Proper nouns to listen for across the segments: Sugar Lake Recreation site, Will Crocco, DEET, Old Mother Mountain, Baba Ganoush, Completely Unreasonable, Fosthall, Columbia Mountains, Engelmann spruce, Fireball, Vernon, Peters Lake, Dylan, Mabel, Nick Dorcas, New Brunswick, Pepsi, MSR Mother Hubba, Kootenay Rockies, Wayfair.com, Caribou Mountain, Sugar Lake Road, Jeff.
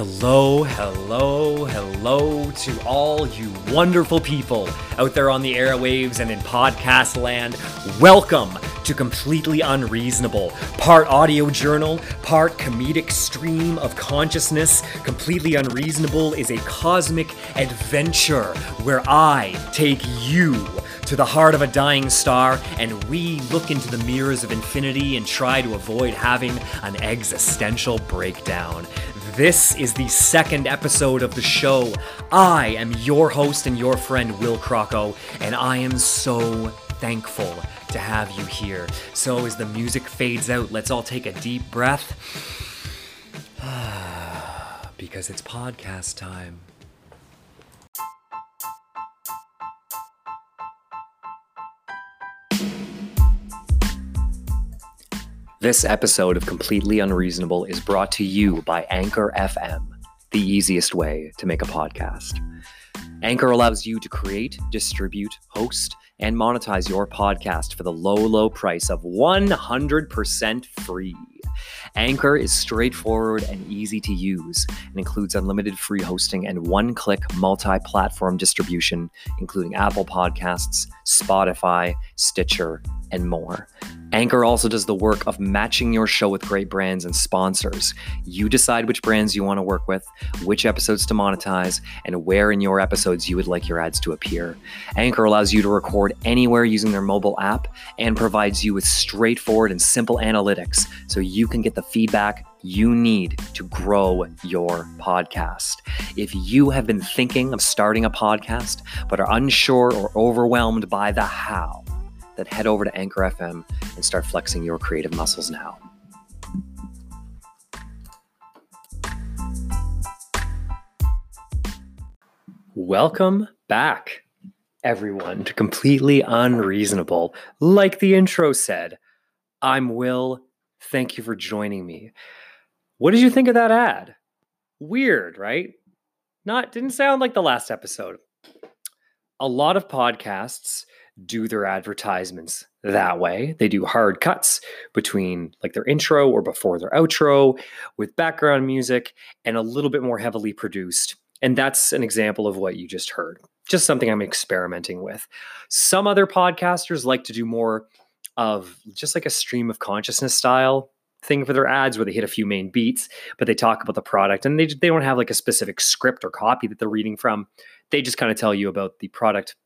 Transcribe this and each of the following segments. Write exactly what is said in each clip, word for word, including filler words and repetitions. Hello, hello, hello to all you wonderful people out there on the airwaves and in podcast land. Welcome to Completely Unreasonable, part audio journal, part comedic stream of consciousness. Completely Unreasonable is a cosmic adventure where I take you to the heart of a dying star, and we look into the mirrors of infinity and try to avoid having an existential breakdown. This is the second episode of the show. I am your host and your friend, Will Crocco, and I am so thankful to have you here. So as the music fades out, let's all take a deep breath, because it's podcast time. This episode of Completely Unreasonable is brought to you by Anchor F M, the easiest way to make a podcast. Anchor allows you to create, distribute, host, and monetize your podcast for the low, low price of one hundred percent free. Anchor is straightforward and easy to use and includes unlimited free hosting and one-click multi-platform distribution, including Apple Podcasts, Spotify, Stitcher, and more. Anchor also does the work of matching your show with great brands and sponsors. You decide which brands you want to work with, which episodes to monetize, and where in your episodes you would like your ads to appear. Anchor allows you to record anywhere using their mobile app and provides you with straightforward and simple analytics so you can get the feedback you need to grow your podcast. If you have been thinking of starting a podcast but are unsure or overwhelmed by the how, then head over to Anchor F M and start flexing your creative muscles now. Welcome back, everyone, to Completely Unreasonable. Like the intro said, I'm Will. Thank you for joining me. What did you think of that ad? Weird, right? Not, didn't sound like the last episode. A lot of podcasts do their advertisements that way. They do hard cuts between like their intro or before their outro with background music and a little bit more heavily produced. And that's an example of what you just heard. Just something I'm experimenting with. Some other podcasters like to do more of just like a stream of consciousness style thing for their ads where they hit a few main beats, but they talk about the product and they they don't have like a specific script or copy that they're reading from. They just kind of tell you about the product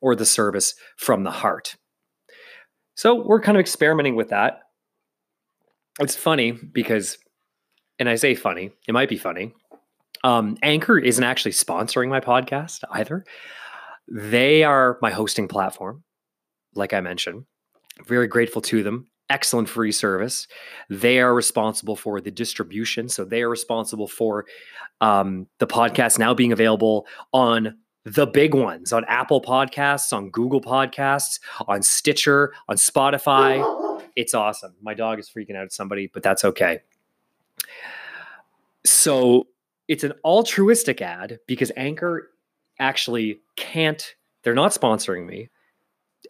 or the service from the heart. So we're kind of experimenting with that. It's funny because, and I say funny, it might be funny. Um, Anchor isn't actually sponsoring my podcast either. They are my hosting platform, like I mentioned. Very grateful to them. Excellent free service. They are responsible for the distribution. So they are responsible for um, the podcast now being available on the big ones, on Apple Podcasts, on Google Podcasts, on Stitcher, on Spotify. It's awesome. My dog is freaking out at somebody, but that's okay. So it's an altruistic ad because Anchor actually can't, they're not sponsoring me,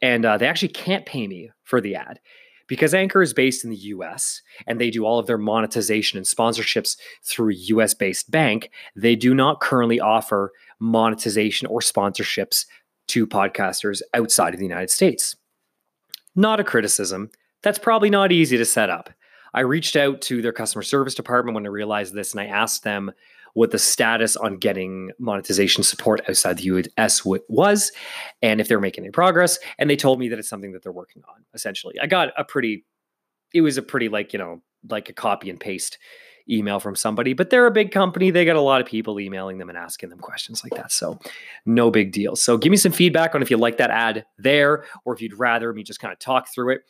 and uh, they actually can't pay me for the ad because Anchor is based in the U S and they do all of their monetization and sponsorships through a U S-based bank. They do not currently offer monetization or sponsorships to podcasters outside of the United States. Not a criticism. That's probably not easy to set up. I reached out to their customer service department when I realized this, and I asked them what the status on getting monetization support outside the U S was, and if they're making any progress. And they told me that it's something that they're working on, essentially. I got a pretty, it was a pretty like, you know, like a copy and paste email from somebody, but they're a big company. They got a lot of people emailing them and asking them questions like that. So no big deal. So give me some feedback on if you like that ad there, or if you'd rather me just kind of talk through it.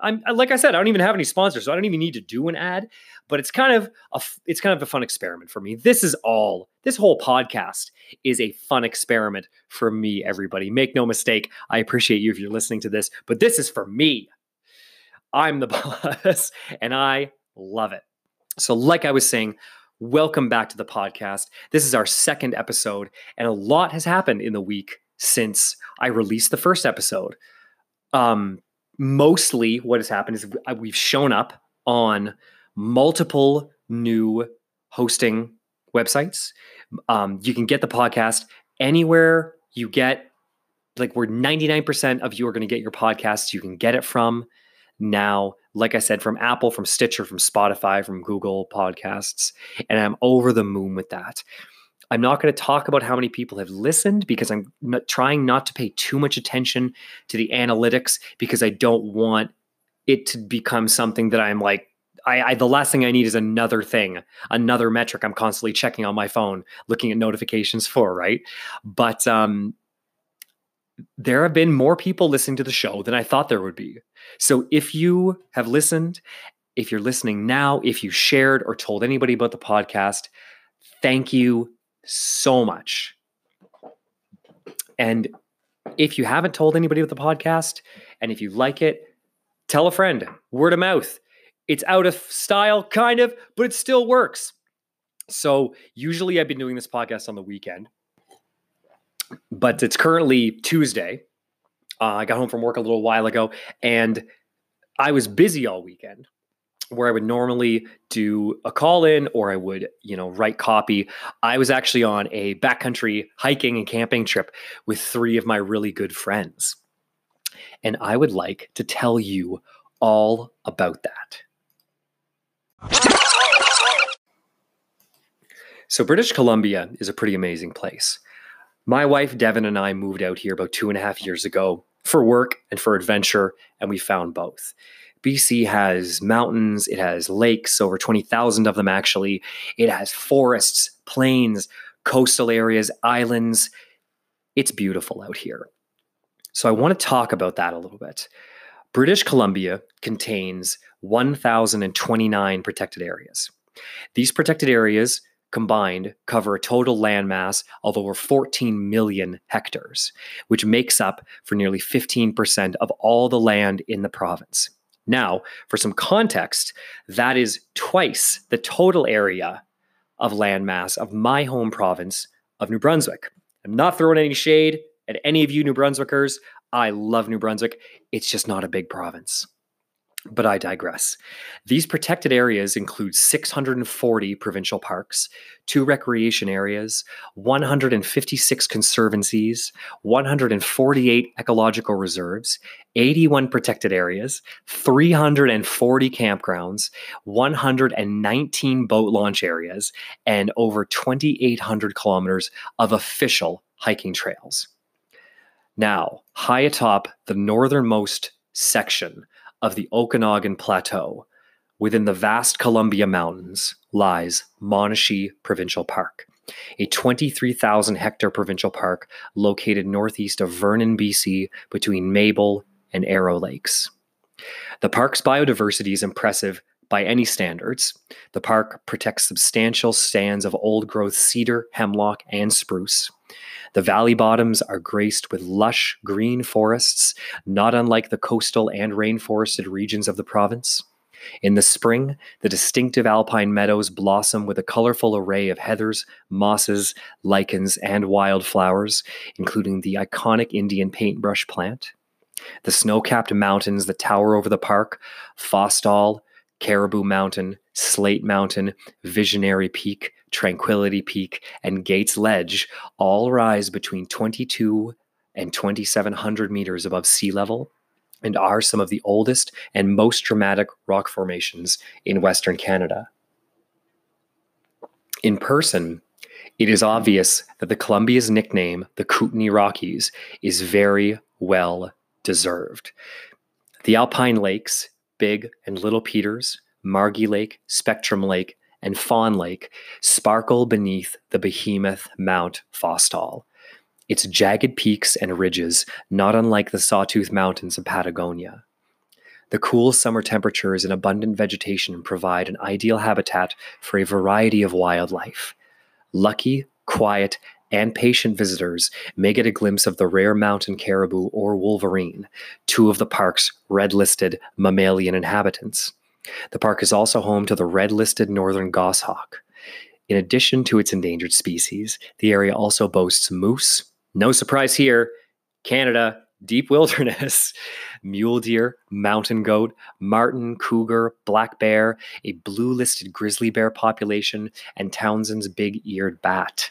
I'm, like I said, I don't even have any sponsors, so I don't even need to do an ad, but it's kind of a, it's kind of a fun experiment for me. This is all, this whole podcast is a fun experiment for me, everybody. Make no mistake. I appreciate you if you're listening to this, but this is for me. I'm the boss and I love it. So like I was saying, welcome back to the podcast. This is our second episode, and a lot has happened in the week since I released the first episode. Um, mostly what has happened is we've shown up on multiple new hosting websites. Um, you can get the podcast anywhere you get, like where ninety-nine percent of you are going to get your podcasts. You can get it from now, like I said, from Apple, from Stitcher, from Spotify, from Google Podcasts. And I'm over the moon with that. I'm not going to talk about how many people have listened because I'm not, trying not to pay too much attention to the analytics because I don't want it to become something that I'm like, I, I the last thing I need is another thing, another metric I'm constantly checking on my phone, looking at notifications for, right? But um, there have been more people listening to the show than I thought there would be. So if you have listened, if you're listening now, if you shared or told anybody about the podcast, thank you so much. And if you haven't told anybody about the podcast, and if you like it, tell a friend, word of mouth. It's out of style, kind of, but it still works. So usually I've been doing this podcast on the weekend, but it's currently Tuesday. Uh, I got home from work a little while ago, and I was busy all weekend where I would normally do a call-in or I would, you know, write copy. I was actually on a backcountry hiking and camping trip with three of my really good friends. And I would like to tell you all about that. So British Columbia is a pretty amazing place. My wife, Devin, and I moved out here about two and a half years ago for work and for adventure, and we found both. B C has mountains, it has lakes, over twenty thousand of them actually. It has forests, plains, coastal areas, islands. It's beautiful out here. So I want to talk about that a little bit. British Columbia contains one thousand twenty-nine protected areas. These protected areas combined cover a total landmass of over fourteen million hectares, which makes up for nearly fifteen percent of all the land in the province. Now, for some context, that is twice the total area of landmass of my home province of New Brunswick. I'm not throwing any shade at any of you New Brunswickers. I love New Brunswick. It's just not a big province. But I digress. These protected areas include six hundred forty provincial parks, two recreation areas, one hundred fifty-six conservancies, one hundred forty-eight ecological reserves, eighty-one protected areas, three hundred forty campgrounds, one hundred nineteen boat launch areas, and over twenty-eight hundred kilometers of official hiking trails. Now, high atop the northernmost section of the Okanagan Plateau, within the vast Columbia Mountains, lies Monashee Provincial Park, a twenty-three thousand hectare provincial park located northeast of Vernon, B C, between Mabel and Arrow Lakes. The park's biodiversity is impressive by any standards. The park protects substantial stands of old-growth cedar, hemlock, and spruce. The valley bottoms are graced with lush green forests, not unlike the coastal and rainforested regions of the province. In the spring, the distinctive alpine meadows blossom with a colorful array of heathers, mosses, lichens, and wildflowers, including the iconic Indian paintbrush plant. The snow-capped mountains that tower over the park, Fosthall, Caribou Mountain, Slate Mountain, Visionary Peak, Tranquility Peak, and Gates Ledge all rise between twenty-two and twenty-seven hundred meters above sea level and are some of the oldest and most dramatic rock formations in Western Canada. In person, it is obvious that the Columbia's nickname, the Kootenay Rockies, is very well deserved. The Alpine Lakes, Big and Little Peters, Margie Lake, Spectrum Lake, and Fawn Lake sparkle beneath the behemoth Mount Fosthall, its jagged peaks and ridges not unlike the Sawtooth Mountains of Patagonia. The cool summer temperatures and abundant vegetation provide an ideal habitat for a variety of wildlife. Lucky, quiet, and patient visitors may get a glimpse of the rare mountain caribou or wolverine, two of the park's red-listed mammalian inhabitants. The park is also home to the red-listed northern goshawk. In addition to its endangered species, the area also boasts moose, no surprise here, Canada, deep wilderness, mule deer, mountain goat, marten, cougar, black bear, a blue-listed grizzly bear population, and Townsend's big-eared bat.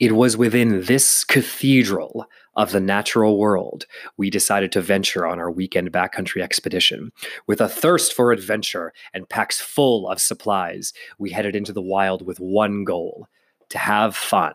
It was within this cathedral of the natural world we decided to venture on our weekend backcountry expedition. With a thirst for adventure and packs full of supplies, we headed into the wild with one goal: to have fun,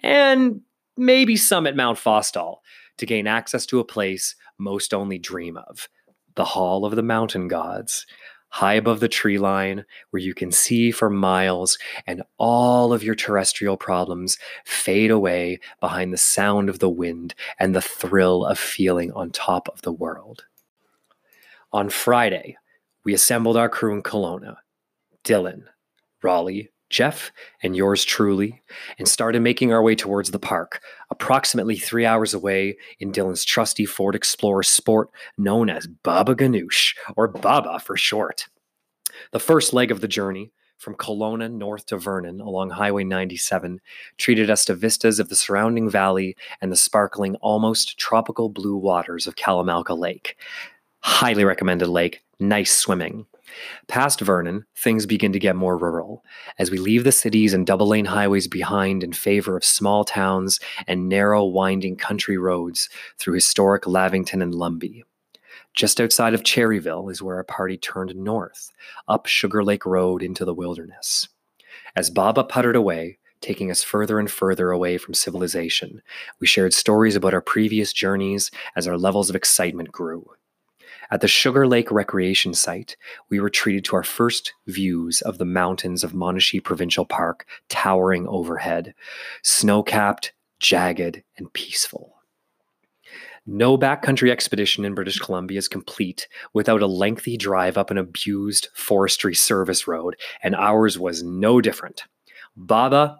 and maybe summit Mount Fosthall to gain access to a place most only dream of, the Hall of the Mountain Gods, high above the tree line, where you can see for miles and all of your terrestrial problems fade away behind the sound of the wind and the thrill of feeling on top of the world. On Friday, we assembled our crew in Kelowna, Dylan, Raleigh, Jeff, and yours truly, and started making our way towards the park, approximately three hours away in Dylan's trusty Ford Explorer Sport known as Baba Ganoush, or Baba for short. The first leg of the journey, from Kelowna north to Vernon along Highway ninety-seven, treated us to vistas of the surrounding valley and the sparkling, almost tropical blue waters of Kalamalka Lake. Highly recommended lake, nice swimming. Past Vernon, things begin to get more rural, as we leave the cities and double-lane highways behind in favor of small towns and narrow, winding country roads through historic Lavington and Lumbee. Just outside of Cherryville is where our party turned north, up Sugar Lake Road into the wilderness. As Baba puttered away, taking us further and further away from civilization, we shared stories about our previous journeys as our levels of excitement grew. At the Sugar Lake Recreation Site, we were treated to our first views of the mountains of Monashee Provincial Park towering overhead, snow-capped, jagged, and peaceful. No backcountry expedition in British Columbia is complete without a lengthy drive up an abused forestry service road, and ours was no different. Baba,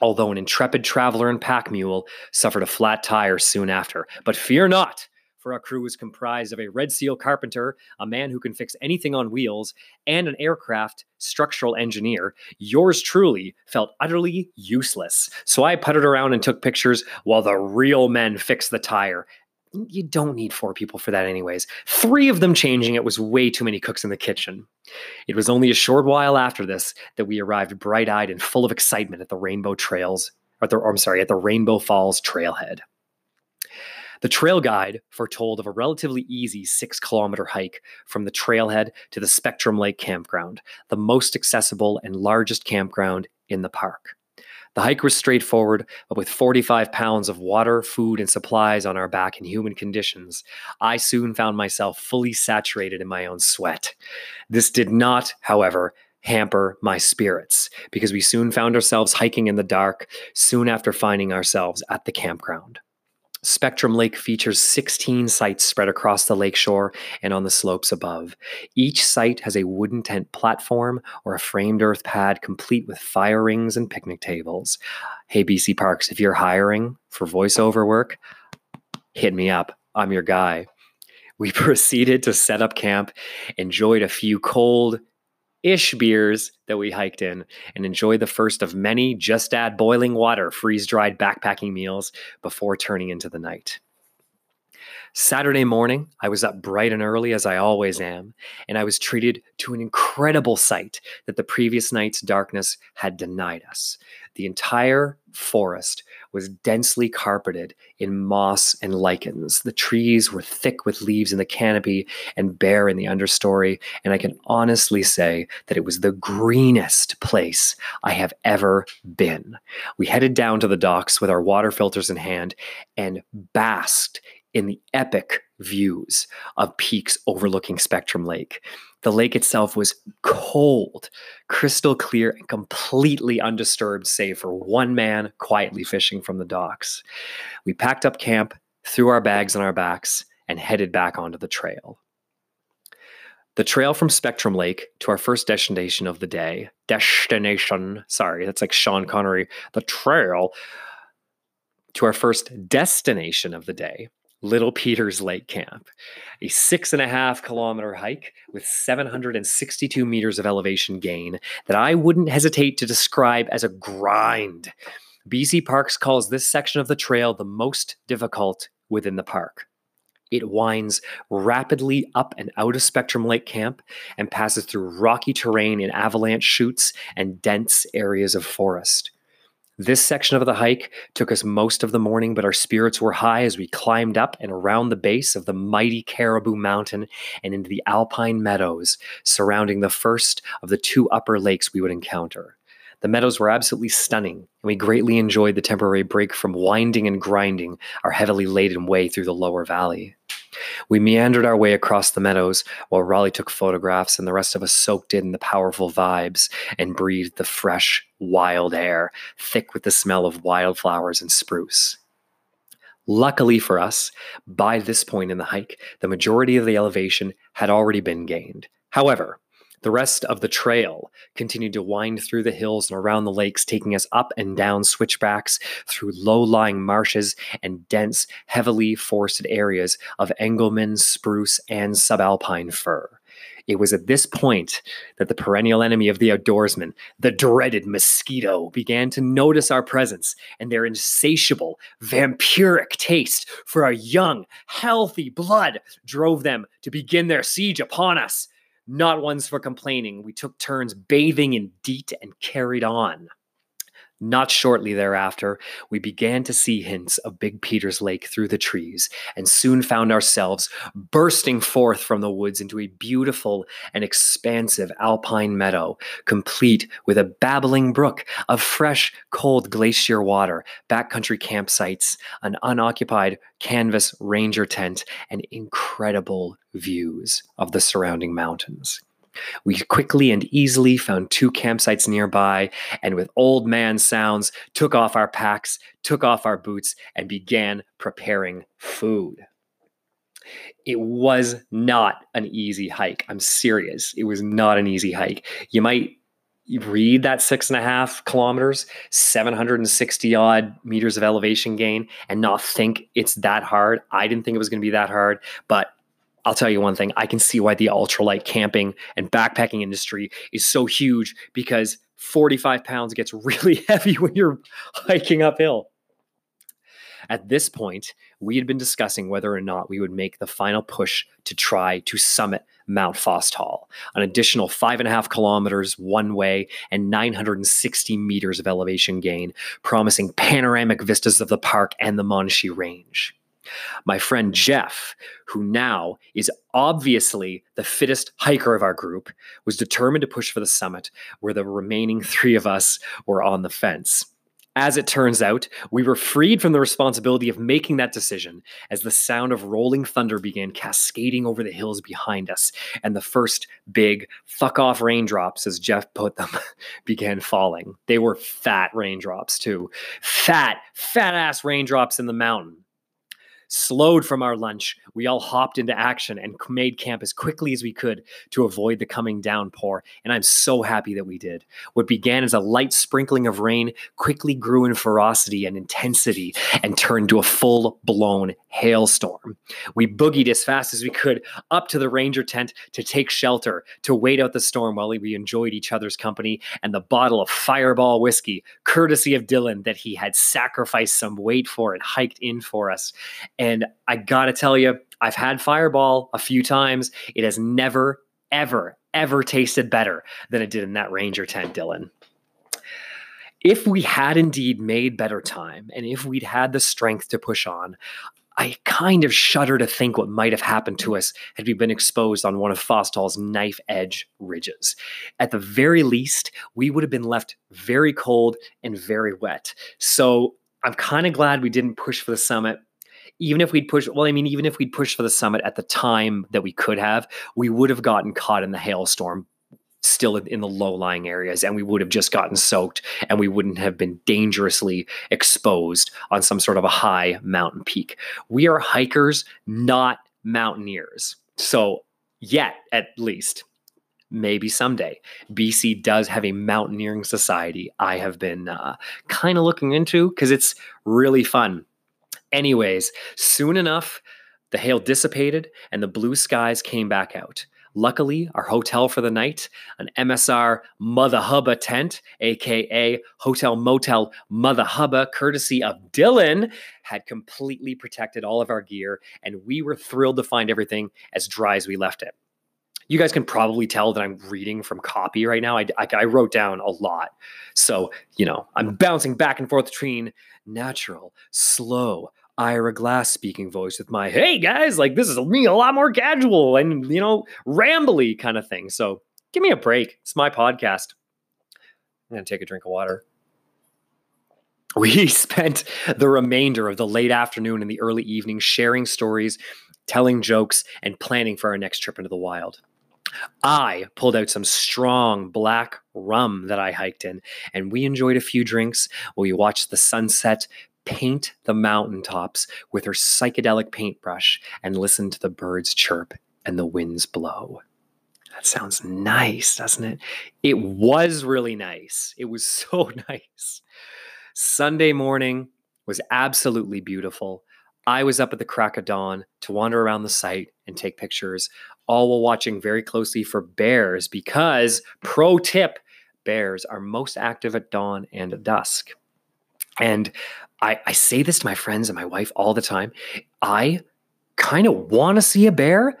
although an intrepid traveler and pack mule, suffered a flat tire soon after, but fear not! Our crew was comprised of a Red Seal carpenter, a man who can fix anything on wheels, and an aircraft structural engineer. Yours truly felt utterly useless, so I puttered around and took pictures while the real men fixed the tire. You don't need four people for that anyways. Three of them changing it was way too many cooks in the kitchen. It was only a short while after this that we arrived bright-eyed and full of excitement at the Rainbow Trails, or the, I'm sorry, at the Rainbow Falls Trailhead. The trail guide foretold of a relatively easy six-kilometer hike from the trailhead to the Spectrum Lake Campground, the most accessible and largest campground in the park. The hike was straightforward, but with forty-five pounds of water, food, and supplies on our back in human conditions, I soon found myself fully saturated in my own sweat. This did not, however, hamper my spirits, because we soon found ourselves hiking in the dark, soon after finding ourselves at the campground. Spectrum Lake features sixteen sites spread across the lakeshore and on the slopes above. Each site has a wooden tent platform or a framed earth pad complete with fire rings and picnic tables. Hey, B C Parks, if you're hiring for voiceover work, hit me up. I'm your guy. We proceeded to set up camp, enjoyed a few cold-ish beers that we hiked in, and enjoy the first of many just add boiling water freeze-dried backpacking meals before turning into the night. Saturday morning, I was up bright and early, as I always am, and I was treated to an incredible sight that the previous night's darkness had denied us. The entire forest was densely carpeted in moss and lichens. The trees were thick with leaves in the canopy and bare in the understory, and I can honestly say that it was the greenest place I have ever been. We headed down to the docks with our water filters in hand and basked in the epic views of peaks overlooking Spectrum Lake. The lake itself was cold, crystal clear, and completely undisturbed, save for one man quietly fishing from the docks. We packed up camp, threw our bags on our backs, and headed back onto the trail. The trail from Spectrum Lake to our first destination of the day, destination, sorry, that's like Sean Connery, the trail to our first destination of the day, Little Peters Lake Camp, a six and a half kilometer hike with seven hundred sixty-two meters of elevation gain that I wouldn't hesitate to describe as a grind. B C Parks calls this section of the trail the most difficult within the park. It winds rapidly up and out of Spectrum Lake Camp and passes through rocky terrain in avalanche chutes and dense areas of forest. This section of the hike took us most of the morning, but our spirits were high as we climbed up and around the base of the mighty Caribou Mountain and into the alpine meadows surrounding the first of the two upper lakes we would encounter. The meadows were absolutely stunning, and we greatly enjoyed the temporary break from winding and grinding our heavily laden way through the lower valley. We meandered our way across the meadows while Raleigh took photographs and the rest of us soaked in the powerful vibes and breathed the fresh, wild air, thick with the smell of wildflowers and spruce. Luckily for us, by this point in the hike, the majority of the elevation had already been gained. However, the rest of the trail continued to wind through the hills and around the lakes, taking us up and down switchbacks through low-lying marshes and dense, heavily forested areas of Engelmann, spruce, and subalpine fir. It was at this point that the perennial enemy of the outdoorsman, the dreaded mosquito, began to notice our presence and their insatiable, vampiric taste for our young, healthy blood drove them to begin their siege upon us. Not ones for complaining. We took turns bathing in DEET and carried on. Not shortly thereafter, we began to see hints of Big Peters Lake through the trees and soon found ourselves bursting forth from the woods into a beautiful and expansive alpine meadow, complete with a babbling brook of fresh, cold glacier water, backcountry campsites, an unoccupied canvas ranger tent, and incredible views of the surrounding mountains. We quickly and easily found two campsites nearby, and with old man sounds, took off our packs, took off our boots, and began preparing food. It was not an easy hike. I'm serious. It was not an easy hike. You might read that six and a half kilometers, seven hundred sixty odd meters of elevation gain, and not think it's that hard. I didn't think it was going to be that hard, but I'll tell you one thing, I can see why the ultralight camping and backpacking industry is so huge, because forty-five pounds gets really heavy when you're hiking uphill. At this point, we had been discussing whether or not we would make the final push to try to summit Mount Fosthall, an additional five and a half kilometers one way and nine hundred sixty meters of elevation gain, promising panoramic vistas of the park and the Monashee Range. My friend Jeff, who now is obviously the fittest hiker of our group, was determined to push for the summit, where the remaining three of us were on the fence. As it turns out, we were freed from the responsibility of making that decision as the sound of rolling thunder began cascading over the hills behind us, and the first big fuck-off raindrops, as Jeff put them, began falling. They were fat raindrops, too. Fat, fat-ass raindrops in the mountain. Slowed from our lunch, we all hopped into action and made camp as quickly as we could to avoid the coming downpour, and I'm so happy that we did. What began as a light sprinkling of rain quickly grew in ferocity and intensity and turned to a full-blown hailstorm. We boogied as fast as we could up to the ranger tent to take shelter, to wait out the storm while we enjoyed each other's company and the bottle of Fireball whiskey, courtesy of Dylan, that he had sacrificed some weight for and hiked in for us. And I gotta tell you, I've had Fireball a few times. It has never, ever, ever tasted better than it did in that ranger tent, Dylan. If we had indeed made better time, and if we'd had the strength to push on, I kind of shudder to think what might have happened to us had we been exposed on one of Fosthall's knife-edge ridges. At the very least, we would have been left very cold and very wet. So I'm kind of glad we didn't push for the summit. Even if we'd pushed, well, I mean, even if we'd pushed for the summit at the time that we could have, we would have gotten caught in the hailstorm still in the low-lying areas, and we would have just gotten soaked, and we wouldn't have been dangerously exposed on some sort of a high mountain peak. We are hikers, not mountaineers. So yet, at least, maybe someday. B C does have a mountaineering society I have been uh, kind of looking into, because it's really fun. Anyways, soon enough, the hail dissipated and the blue skies came back out. Luckily, our hotel for the night, an M S R Mother Hubba tent, aka Hotel Motel Mother Hubba, courtesy of Dylan, had completely protected all of our gear, and we were thrilled to find everything as dry as we left it. You guys can probably tell that I'm reading from copy right now. I, I, I wrote down a lot. So, you know, I'm bouncing back and forth between natural, slow, Ira Glass speaking voice with my, hey guys, like this is me a lot more casual and, you know, rambly kind of thing. So give me a break. It's my podcast. I'm going to take a drink of water. We spent the remainder of the late afternoon and the early evening sharing stories, telling jokes, and planning for our next trip into the wild. I pulled out some strong black rum that I hiked in, and we enjoyed a few drinks while we watched the sunset paint the mountaintops with her psychedelic paintbrush and listened to the birds chirp and the winds blow. That sounds nice, doesn't it? It was really nice. It was so nice. Sunday morning was absolutely beautiful. I was up at the crack of dawn to wander around the site and take pictures, all while watching very closely for bears because, pro tip, bears are most active at dawn and at dusk. And I, I say this to my friends and my wife all the time. I kind of want to see a bear.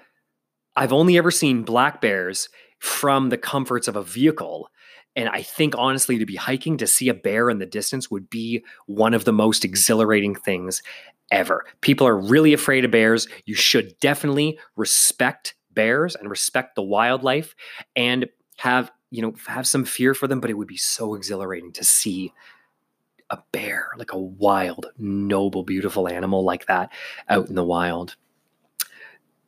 I've only ever seen black bears from the comforts of a vehicle. And I think, honestly, to be hiking, to see a bear in the distance would be one of the most exhilarating things ever. People are really afraid of bears. You should definitely respect bears and respect the wildlife and have, you know, have some fear for them. But it would be so exhilarating to see a bear, like a wild, noble, beautiful animal like that out in the wild.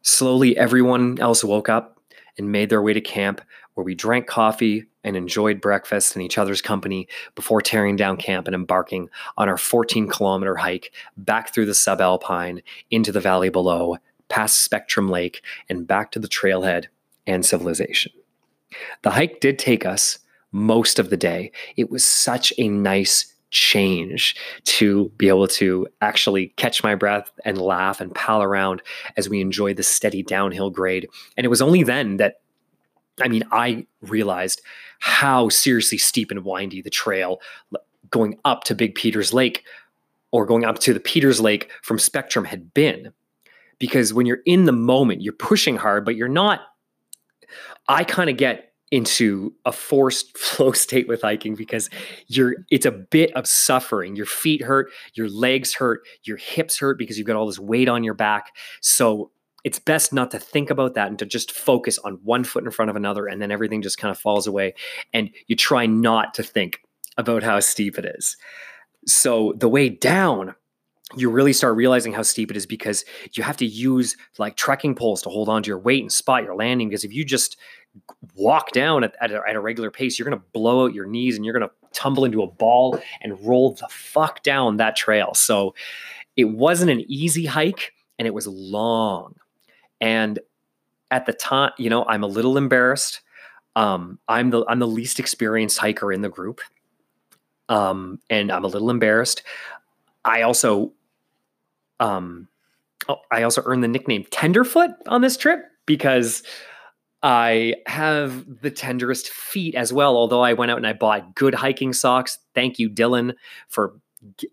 Slowly, everyone else woke up and made their way to camp, where we drank coffee and enjoyed breakfast and each other's company before tearing down camp and embarking on our fourteen-kilometer hike back through the subalpine, into the valley below, past Spectrum Lake, and back to the trailhead and civilization. The hike did take us most of the day. It was such a nice change to be able to actually catch my breath and laugh and pal around as we enjoyed the steady downhill grade. And it was only then that I mean, I realized how seriously steep and windy the trail going up to Big Peters Lake or going up to the Peters Lake from Spectrum had been. Because when you're in the moment, you're pushing hard, but you're not. I kind of get into a forced flow state with hiking because you're it's a bit of suffering. Your feet hurt, your legs hurt, your hips hurt because you've got all this weight on your back. So it's best not to think about that and to just focus on one foot in front of another, and then everything just kind of falls away and you try not to think about how steep it is. So the way down, you really start realizing how steep it is because you have to use like trekking poles to hold on to your weight and spot your landing, because if you just walk down at, at, a, at a regular pace, you're going to blow out your knees and you're going to tumble into a ball and roll the fuck down that trail. So it wasn't an easy hike and it was long. And at the time, you know, I'm a little embarrassed. Um, I'm the I'm the least experienced hiker in the group. Um, and I'm a little embarrassed. I also um oh, I also earned the nickname Tenderfoot on this trip because I have the tenderest feet as well, although I went out and I bought good hiking socks. Thank you, Dylan, for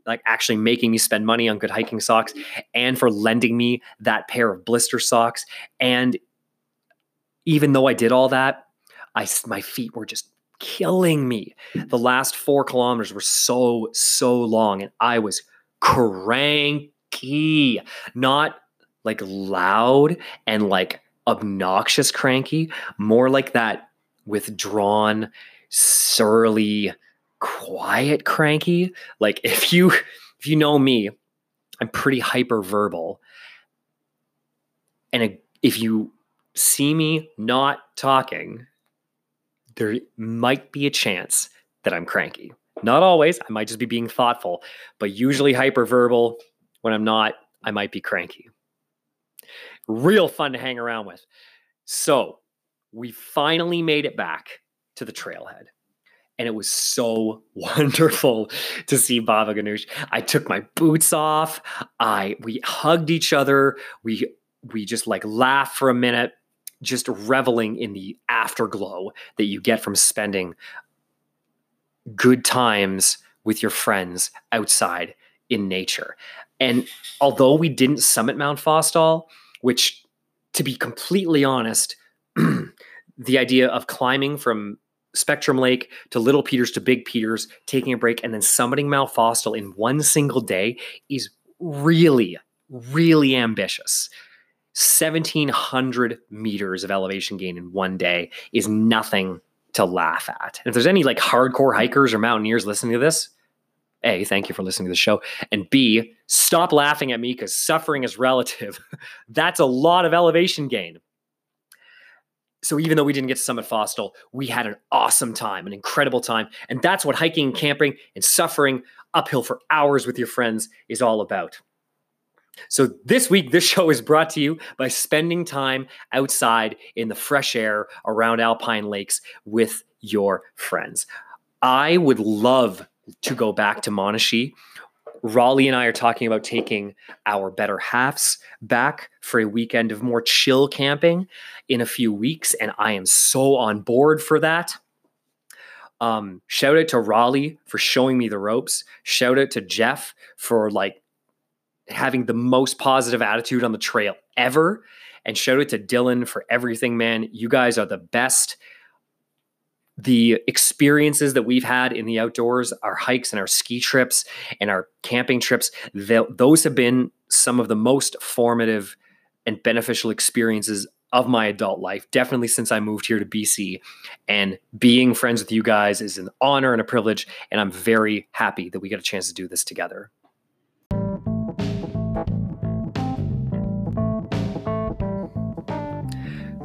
like actually making me spend money on good hiking socks and for lending me that pair of blister socks. And even though I did all that, I, my feet were just killing me. The last four kilometers were so, so long and I was cranky, not like loud and like obnoxious cranky, more like that withdrawn, surly, quiet cranky. Like if you if you know me, I'm pretty hyperverbal, and if you see me not talking, there might be a chance that I'm cranky. Not always, I might just be being thoughtful, but usually hyperverbal. When I'm not, I might be cranky. Real fun to hang around with. So we finally made it back to the trailhead. And it was so wonderful to see Baba Ganoush. I took my boots off. I we hugged each other. We we just like laughed for a minute, just reveling in the afterglow that you get from spending good times with your friends outside in nature. And although we didn't summit Mount Fosthall, which, to be completely honest, the idea of climbing from Spectrum Lake to Little Peters to Big Peters, taking a break, and then summiting Mount Fosthall in one single day is really, really ambitious. seventeen hundred meters of elevation gain in one day is nothing to laugh at. And if there's any like hardcore hikers or mountaineers listening to this, A, thank you for listening to the show. And B, stop laughing at me because suffering is relative. That's a lot of elevation gain. So even though we didn't get to summit Fosthall, we had an awesome time, an incredible time. And that's what hiking, camping, and suffering uphill for hours with your friends is all about. So this week, this show is brought to you by spending time outside in the fresh air around alpine lakes with your friends. I would love to go back to Monashee. Raleigh and I are talking about taking our better halves back for a weekend of more chill camping in a few weeks, and I am so on board for that. Um, shout out to Raleigh for showing me the ropes. Shout out to Jeff for like having the most positive attitude on the trail ever. And shout out to Dylan for everything, man. You guys are the best. The experiences that we've had in the outdoors, our hikes and our ski trips and our camping trips, those have been some of the most formative and beneficial experiences of my adult life, definitely since I moved here to B C. And being friends with you guys is an honor and a privilege, and I'm very happy that we got a chance to do this together.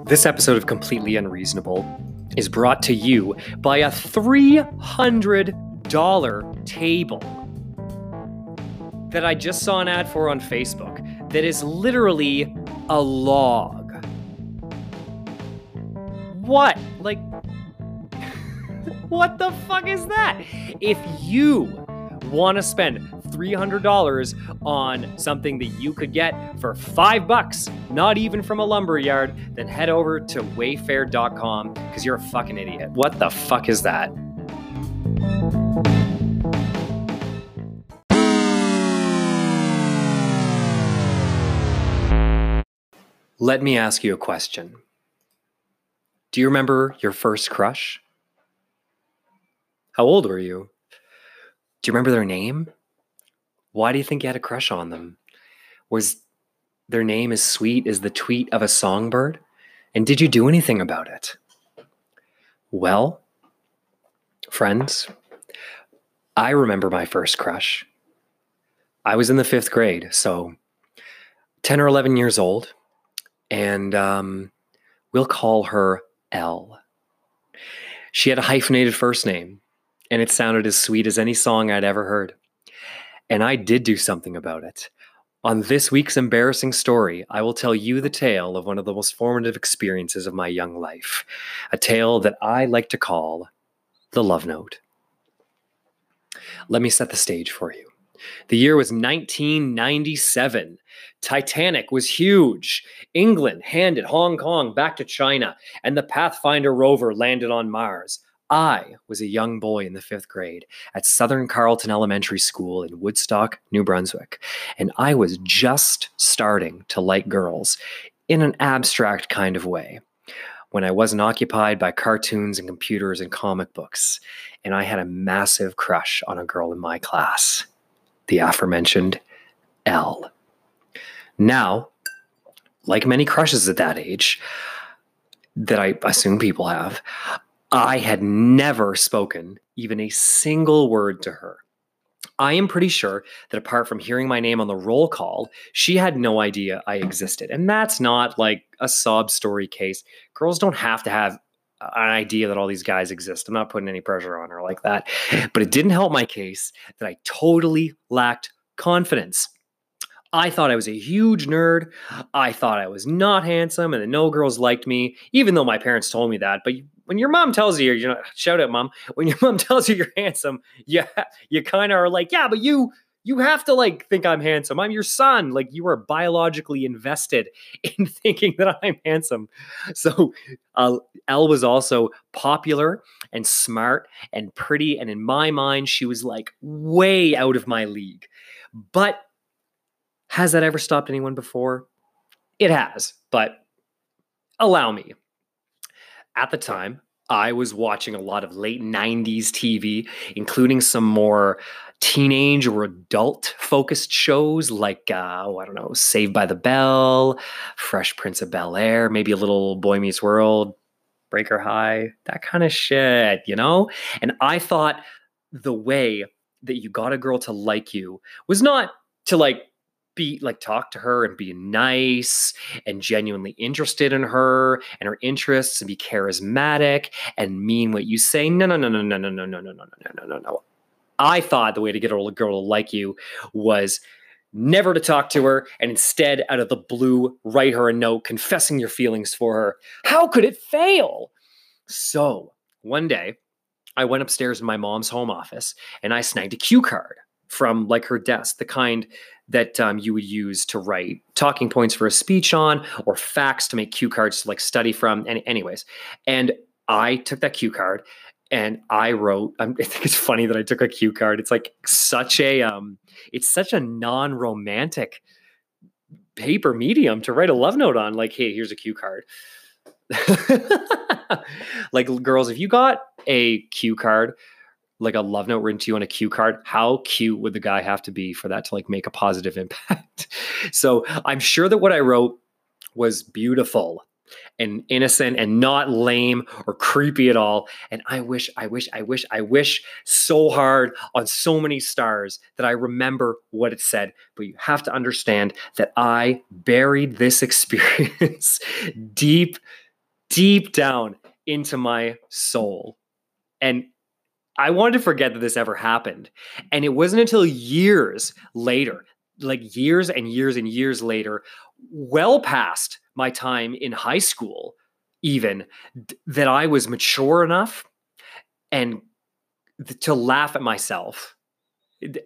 This episode of Completely Unreasonable is brought to you by a three hundred dollars table that I just saw an ad for on Facebook that is literally a log. What? Like, what the fuck is that? If you want to spend three hundred dollars on something that you could get for five bucks, not even from a lumber yard, then head over to wayfair dot com because you're a fucking idiot. What the fuck is that? Let me ask you a question. Do you remember your first crush? How old were you? Do you remember their name? Why do you think you had a crush on them? Was their name as sweet as the tweet of a songbird? And did you do anything about it? Well, friends, I remember my first crush. I was in the fifth grade, so ten or eleven years old, and um, we'll call her Elle. She had a hyphenated first name, and it sounded as sweet as any song I'd ever heard. And I did do something about it. On this week's embarrassing story, I will tell you the tale of one of the most formative experiences of my young life, a tale that I like to call the love note. Let me set the stage for you. The year was nineteen ninety-seven. Titanic was huge. England handed Hong Kong back to China, and the Pathfinder rover landed on Mars. I was a young boy in the fifth grade at Southern Carleton Elementary School in Woodstock, New Brunswick, and I was just starting to like girls in an abstract kind of way when I wasn't occupied by cartoons and computers and comic books, and I had a massive crush on a girl in my class, the aforementioned Elle. Now, like many crushes at that age that I assume people have, I had never spoken even a single word to her. I am pretty sure that apart from hearing my name on the roll call, she had no idea I existed. And that's not like a sob story case. Girls don't have to have an idea that all these guys exist. I'm not putting any pressure on her like that. But it didn't help my case that I totally lacked confidence. I thought I was a huge nerd. I thought I was not handsome and that no girls liked me, even though my parents told me that. But when your mom tells you, you know, shout out mom, when your mom tells you you're handsome, yeah, you kind of are like, yeah, but you you have to like think I'm handsome. I'm your son. Like you are biologically invested in thinking that I'm handsome. So uh, Elle was also popular and smart and pretty. And in my mind, she was like way out of my league. But has that ever stopped anyone before? It has, but allow me. At the time, I was watching a lot of late nineties T V, including some more teenage or adult-focused shows like, uh, oh, I don't know, Saved by the Bell, Fresh Prince of Bel-Air, maybe a little Boy Meets World, Breaker High, that kind of shit, you know? And I thought the way that you got a girl to like you was not to, like, be like talk to her and be nice and genuinely interested in her and her interests and be charismatic and mean what you say. No, no, no, no, no, no, no, no, no, no, no, no, no, no. I thought the way to get a girl to like you was never to talk to her and instead out of the blue write her a note confessing your feelings for her. How could it fail? So one day I went upstairs in my mom's home office and I snagged a cue card from like her desk, the kind that um, you would use to write talking points for a speech on or facts to make cue cards to like study from. And anyways, and I took that cue card and I wrote, um, I think it's funny that I took a cue card. It's like such a, um, it's such a non-romantic paper medium to write a love note on. Like, hey, here's a cue card. Like girls, if you got a cue card, like a love note written to you on a cue card, how cute would the guy have to be for that to like make a positive impact? So I'm sure that what I wrote was beautiful and innocent and not lame or creepy at all. And I wish, I wish, I wish, I wish so hard on so many stars that I remember what it said. But you have to understand that I buried this experience deep, deep down into my soul. And I wanted to forget that this ever happened. And it wasn't until years later, like years and years and years later, well past my time in high school, even, that I was mature enough and to laugh at myself. It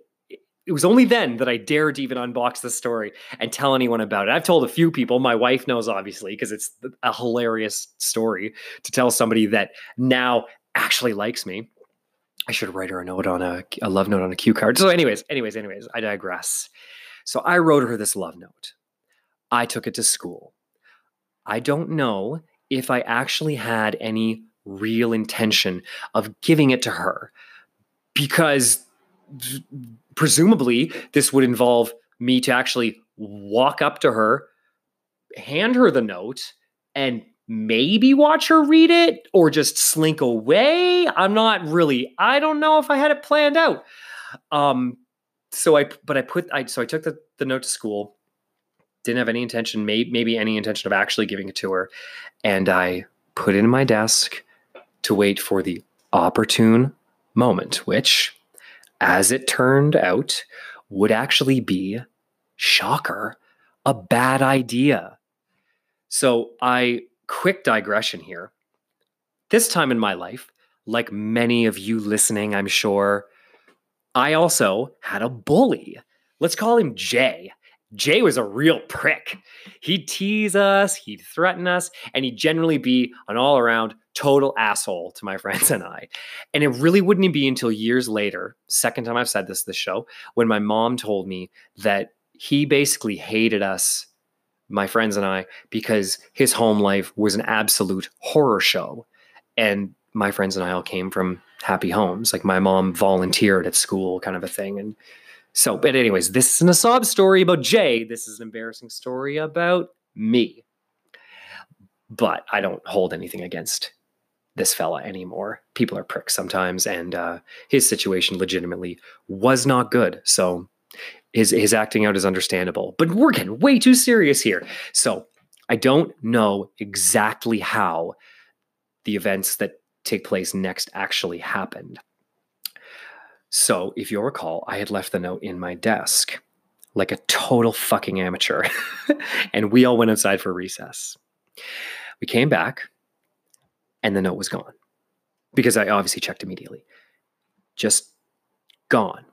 was only then that I dared to even unbox the story and tell anyone about it. I've told a few people. My wife knows, obviously, because it's a hilarious story to tell somebody that now actually likes me. I should write her a note on a, a love note on a cue card. So anyways, anyways, anyways, I digress. So I wrote her this love note. I took it to school. I don't know if I actually had any real intention of giving it to her because presumably this would involve me to actually walk up to her, hand her the note, and maybe watch her read it or just slink away. I'm not really, I don't know if I had it planned out. Um, so I, but I put, I, so I took the, the note to school, didn't have any intention, may, maybe any intention of actually giving it to her. And I put it in my desk to wait for the opportune moment, which as it turned out would actually be, shocker, a bad idea. So I, quick digression here. This time in my life, like many of you listening, I'm sure, I also had a bully. Let's call him Jay. Jay was a real prick. He'd tease us, he'd threaten us, and he'd generally be an all-around total asshole to my friends and I. And it really wouldn't be until years later, second time I've said this this show, when my mom told me that he basically hated us, my friends and I, because his home life was an absolute horror show. And my friends and I all came from happy homes. Like my mom volunteered at school kind of a thing. And so, but anyways, this isn't a sob story about Jay. This is an embarrassing story about me. But I don't hold anything against this fella anymore. People are pricks sometimes. And uh, his situation legitimately was not good. So His, his acting out is understandable, but we're getting way too serious here. So I don't know exactly how the events that take place next actually happened. So if you'll recall, I had left the note in my desk like a total fucking amateur. And we all went outside for recess. We came back and the note was gone because I obviously checked immediately. Just gone.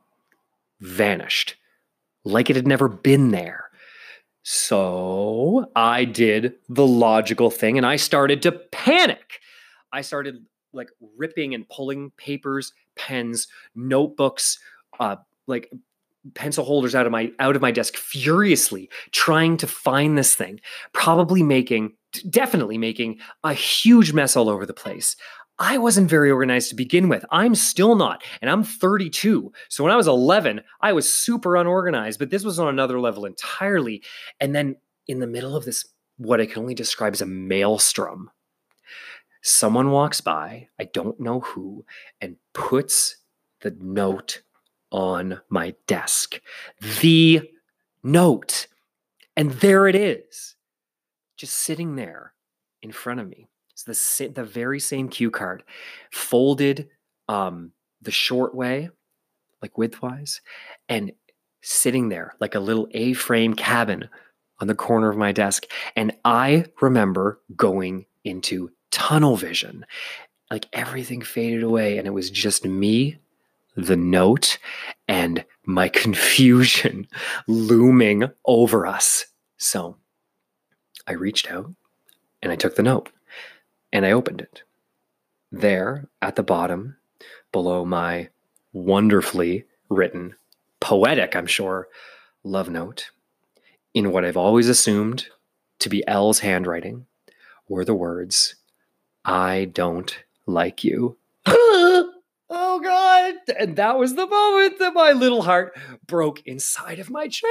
vanished, like it had never been there. So I did the logical thing and I started to panic. I started like ripping and pulling papers, pens, notebooks, uh, like pencil holders out of my out of my desk furiously, trying to find this thing, probably making, definitely making a huge mess all over the place. I wasn't very organized to begin with. I'm still not, and I'm thirty-two. So when I was eleven, I was super unorganized, but this was on another level entirely. And then in the middle of this, what I can only describe as a maelstrom, someone walks by, I don't know who, and puts the note on my desk. The note. And there it is, just sitting there in front of me. The the very same cue card, folded um, the short way, like widthwise, and sitting there like a little A-frame cabin on the corner of my desk. And I remember going into tunnel vision, like everything faded away, and it was just me, the note, and my confusion looming over us. So I reached out and I took the note. And I opened it. There, at the bottom, below my wonderfully written, poetic, I'm sure, love note, in what I've always assumed to be Elle's handwriting, were the words, "I don't like you." Oh, God. And that was the moment that my little heart broke inside of my chest.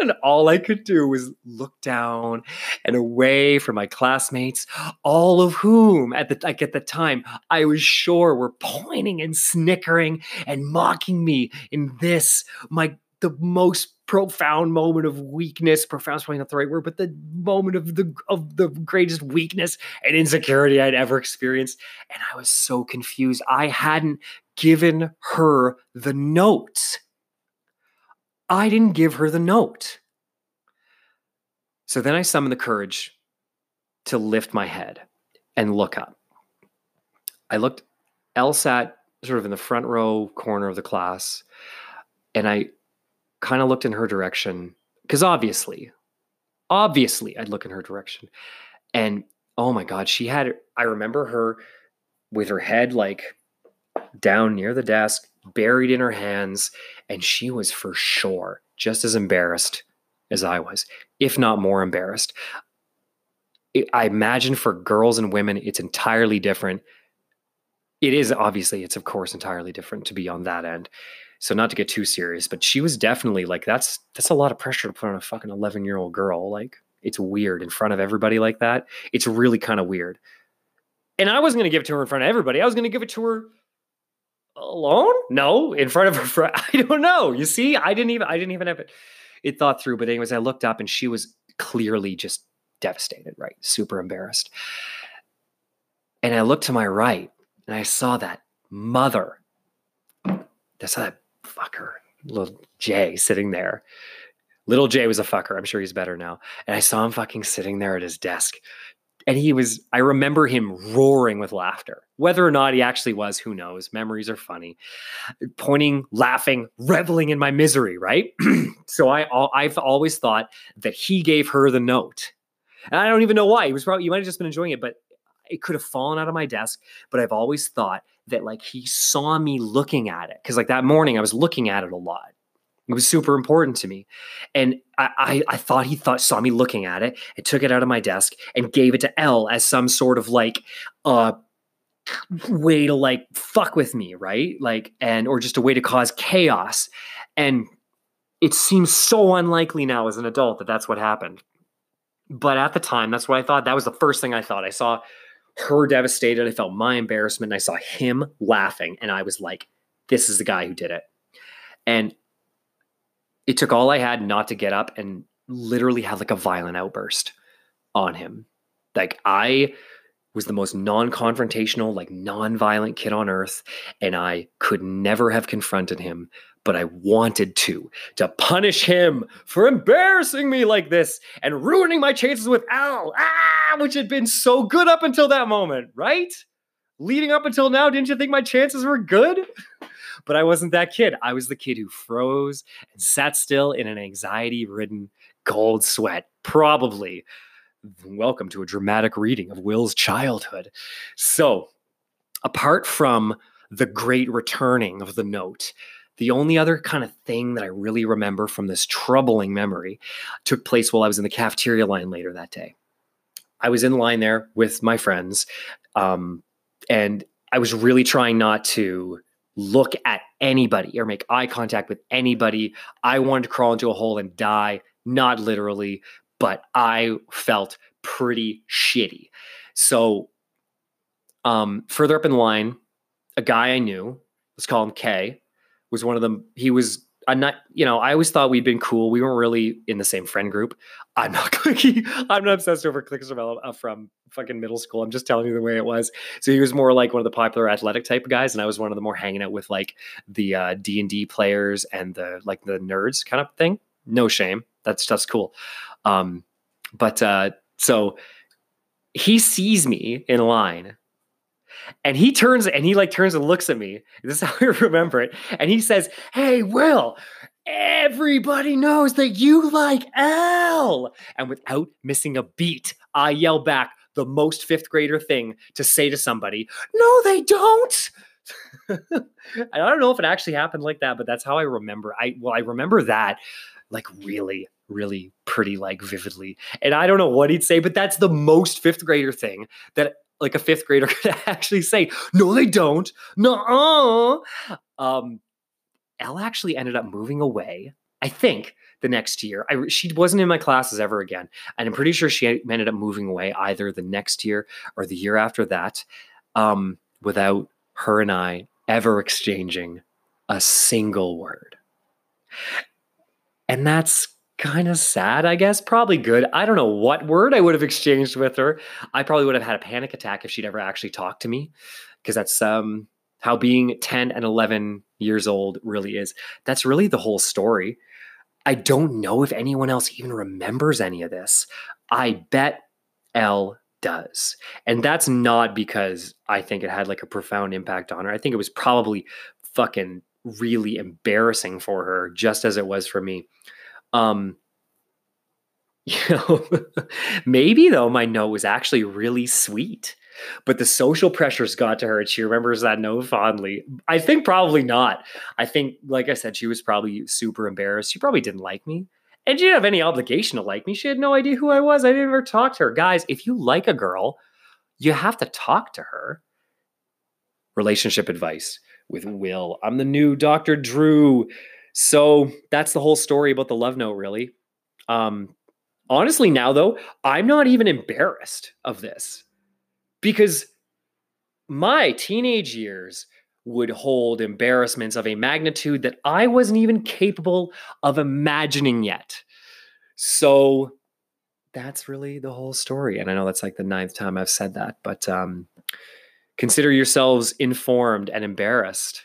And all I could do was look down and away from my classmates, all of whom at the, like at the time I was sure were pointing and snickering and mocking me in this, my the most profound moment of weakness. Profound is probably not the right word, but the moment of the of the greatest weakness and insecurity I'd ever experienced. And I was so confused. I hadn't given her the note. I didn't give her the note. So then I summoned the courage to lift my head and look up. I looked, Elle sat sort of in the front row corner of the class, and I kind of looked in her direction, because obviously, obviously I'd look in her direction. And oh my God, she had, I remember her with her head like down near the desk, buried in her hands. And she was for sure just as embarrassed as I was, if not more embarrassed. I imagine for girls and women, it's entirely different. It is obviously, it's of course entirely different to be on that end. So not to get too serious, but she was definitely like, that's that's a lot of pressure to put on a fucking eleven-year-old girl. Like, it's weird in front of everybody like that. It's really kind of weird. And I wasn't going to give it to her in front of everybody. I was going to give it to her alone? No, in front of her friend. I don't know. You see, I didn't even I didn't even have it, it thought through. But anyways, I looked up and she was clearly just devastated, right? Super embarrassed. And I looked to my right and I saw that mother. I saw that fucker, little Jay, sitting there. Little Jay was a fucker. I'm sure he's better now. And I saw him fucking sitting there at his desk. And he was, I remember him roaring with laughter. Whether or not he actually was, who knows? Memories are funny. Pointing, laughing, reveling in my misery, right? So I, I've always thought that he gave her the note. And I don't even know why. He was probably, you might have just been enjoying it, but it could have fallen out of my desk. But I've always thought that like he saw me looking at it. Cause like that morning I was looking at it a lot. It was super important to me. And I, I, I thought he thought saw me looking at it and took it out of my desk and gave it to Elle as some sort of like uh way to like fuck with me. Right. Like, and, or just a way to cause chaos. And it seems so unlikely now as an adult that that's what happened. But at the time, that's what I thought. That was the first thing I thought. I saw her devastated. I felt my embarrassment. And I saw him laughing. And I was like, this is the guy who did it. And it took all I had not to get up and literally had like a violent outburst on him. Like I was the most non-confrontational, like non-violent kid on earth. And I could never have confronted him, but I wanted to, to punish him for embarrassing me like this and ruining my chances with Al, ah, which had been so good up until that moment, right? Leading up until now, didn't you think my chances were good? But I wasn't that kid. I was the kid who froze and sat still in an anxiety-ridden cold sweat, probably. Welcome to a dramatic reading of Will's childhood. So, apart from the great returning of the note, the only other kind of thing that I really remember from this troubling memory took place while I was in the cafeteria line later that day. I was in line there with my friends, um, and I was really trying not to look at anybody or make eye contact with anybody. I wanted to crawl into a hole and die, not literally, but I felt pretty shitty. So um, further up in line, a guy I knew, let's call him K, was one of them. He was, I'm not, you know, I always thought we'd been cool. We weren't really in the same friend group. I'm not clicky. I'm not obsessed over clicks from, uh, from fucking middle school. I'm just telling you the way it was. So he was more like one of the popular athletic type of guys. And I was one of the more hanging out with like the uh, D and D players and the, like the nerds kind of thing. No shame. That stuff's cool. Um, but uh, so he sees me in line. And he turns and he like turns and looks at me. This is how I remember it. And he says, "Hey, Will, everybody knows that you like Elle." And without missing a beat, I yell back the most fifth grader thing to say to somebody: "No, they don't." I don't know if it actually happened like that, but that's how I remember. I well, I remember that like really, really pretty like vividly. And I don't know what he'd say, but that's the most fifth grader thing that like a fifth grader could actually say. No, they don't. No. Um, Elle actually ended up moving away, I think, the next year. I, she wasn't in my classes ever again. And I'm pretty sure she ended up moving away either the next year or the year after that, um, without her and I ever exchanging a single word. And that's kind of sad, I guess. Probably good. I don't know what word I would have exchanged with her. I probably would have had a panic attack if she'd ever actually talked to me, because that's um, how being ten and eleven years old really is. That's really the whole story. I don't know if anyone else even remembers any of this. I bet Elle does. And that's not because I think it had like a profound impact on her. I think it was probably fucking really embarrassing for her, just as it was for me. Um, you know, maybe though, my note was actually really sweet, but the social pressures got to her and she remembers that note fondly. I think probably not. I think, like I said, she was probably super embarrassed. She probably didn't like me and she didn't have any obligation to like me. She had no idea who I was. I never talked to her. Guys, if you like a girl, you have to talk to her. Relationship advice with Will. I'm the new Doctor Drew. So that's the whole story about the love note, really. Um, honestly, now, though, I'm not even embarrassed of this, because my teenage years would hold embarrassments of a magnitude that I wasn't even capable of imagining yet. So that's really the whole story. And I know that's like the ninth time I've said that, but um, consider yourselves informed and embarrassed.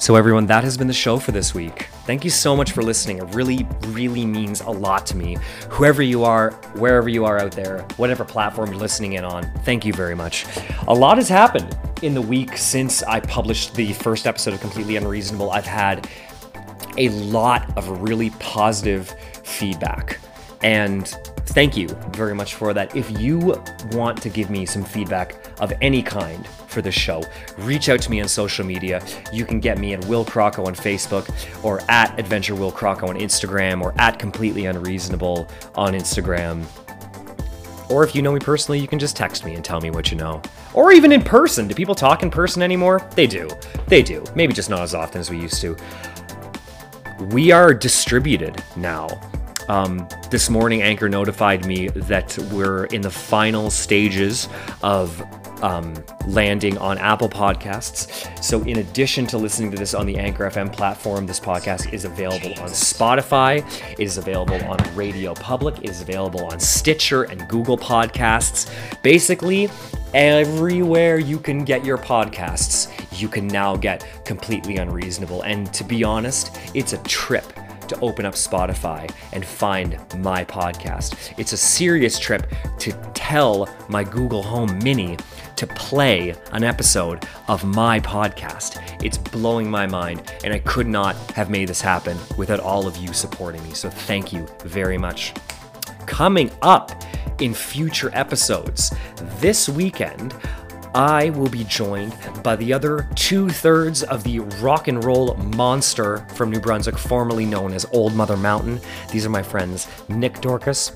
So everyone, that has been the show for this week. Thank you so much for listening. It really, really means a lot to me. Whoever you are, wherever you are out there, whatever platform you're listening in on, thank you very much. A lot has happened in the week since I published the first episode of Completely Unreasonable. I've had a lot of really positive feedback, and thank you very much for that. If you want to give me some feedback of any kind for this show, reach out to me on social media. You can get me at Will Crocco on Facebook, or at Adventure Will Crocco on Instagram, or at Completely Unreasonable on Instagram. Or if you know me personally, you can just text me and tell me what you know. Or even in person. Do people talk in person anymore? They do. They do. Maybe just not as often as we used to. We are distributed now. Um, this morning, Anchor notified me that we're in the final stages of um, landing on Apple Podcasts. So in addition to listening to this on the Anchor F M platform, this podcast is available on Spotify. It is available on Radio Public. It is available on Stitcher and Google Podcasts. Basically, everywhere you can get your podcasts, you can now get Completely Unreasonable. And to be honest, it's a trip to open up Spotify and find my podcast. It's a serious trip to tell my Google Home Mini to play an episode of my podcast. It's blowing my mind, and I could not have made this happen without all of you supporting me. So thank you very much. Coming up in future episodes, this weekend, I will be joined by the other two-thirds of the rock and roll monster from New Brunswick, formerly known as Old Mother Mountain. These are my friends Nick Dorcas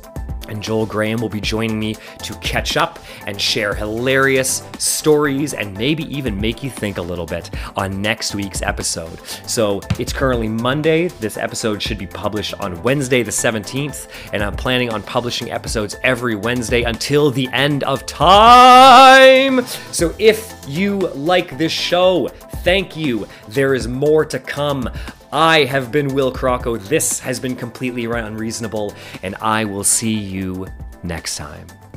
and Joel Graham will be joining me to catch up and share hilarious stories and maybe even make you think a little bit on next week's episode. So it's currently Monday. This episode should be published on Wednesday the seventeenth, and I'm planning on publishing episodes every Wednesday until the end of time. So if you like this show, thank you. There is more to come. I have been Will Crocco. This has been Completely Unreasonable, and I will see you next time.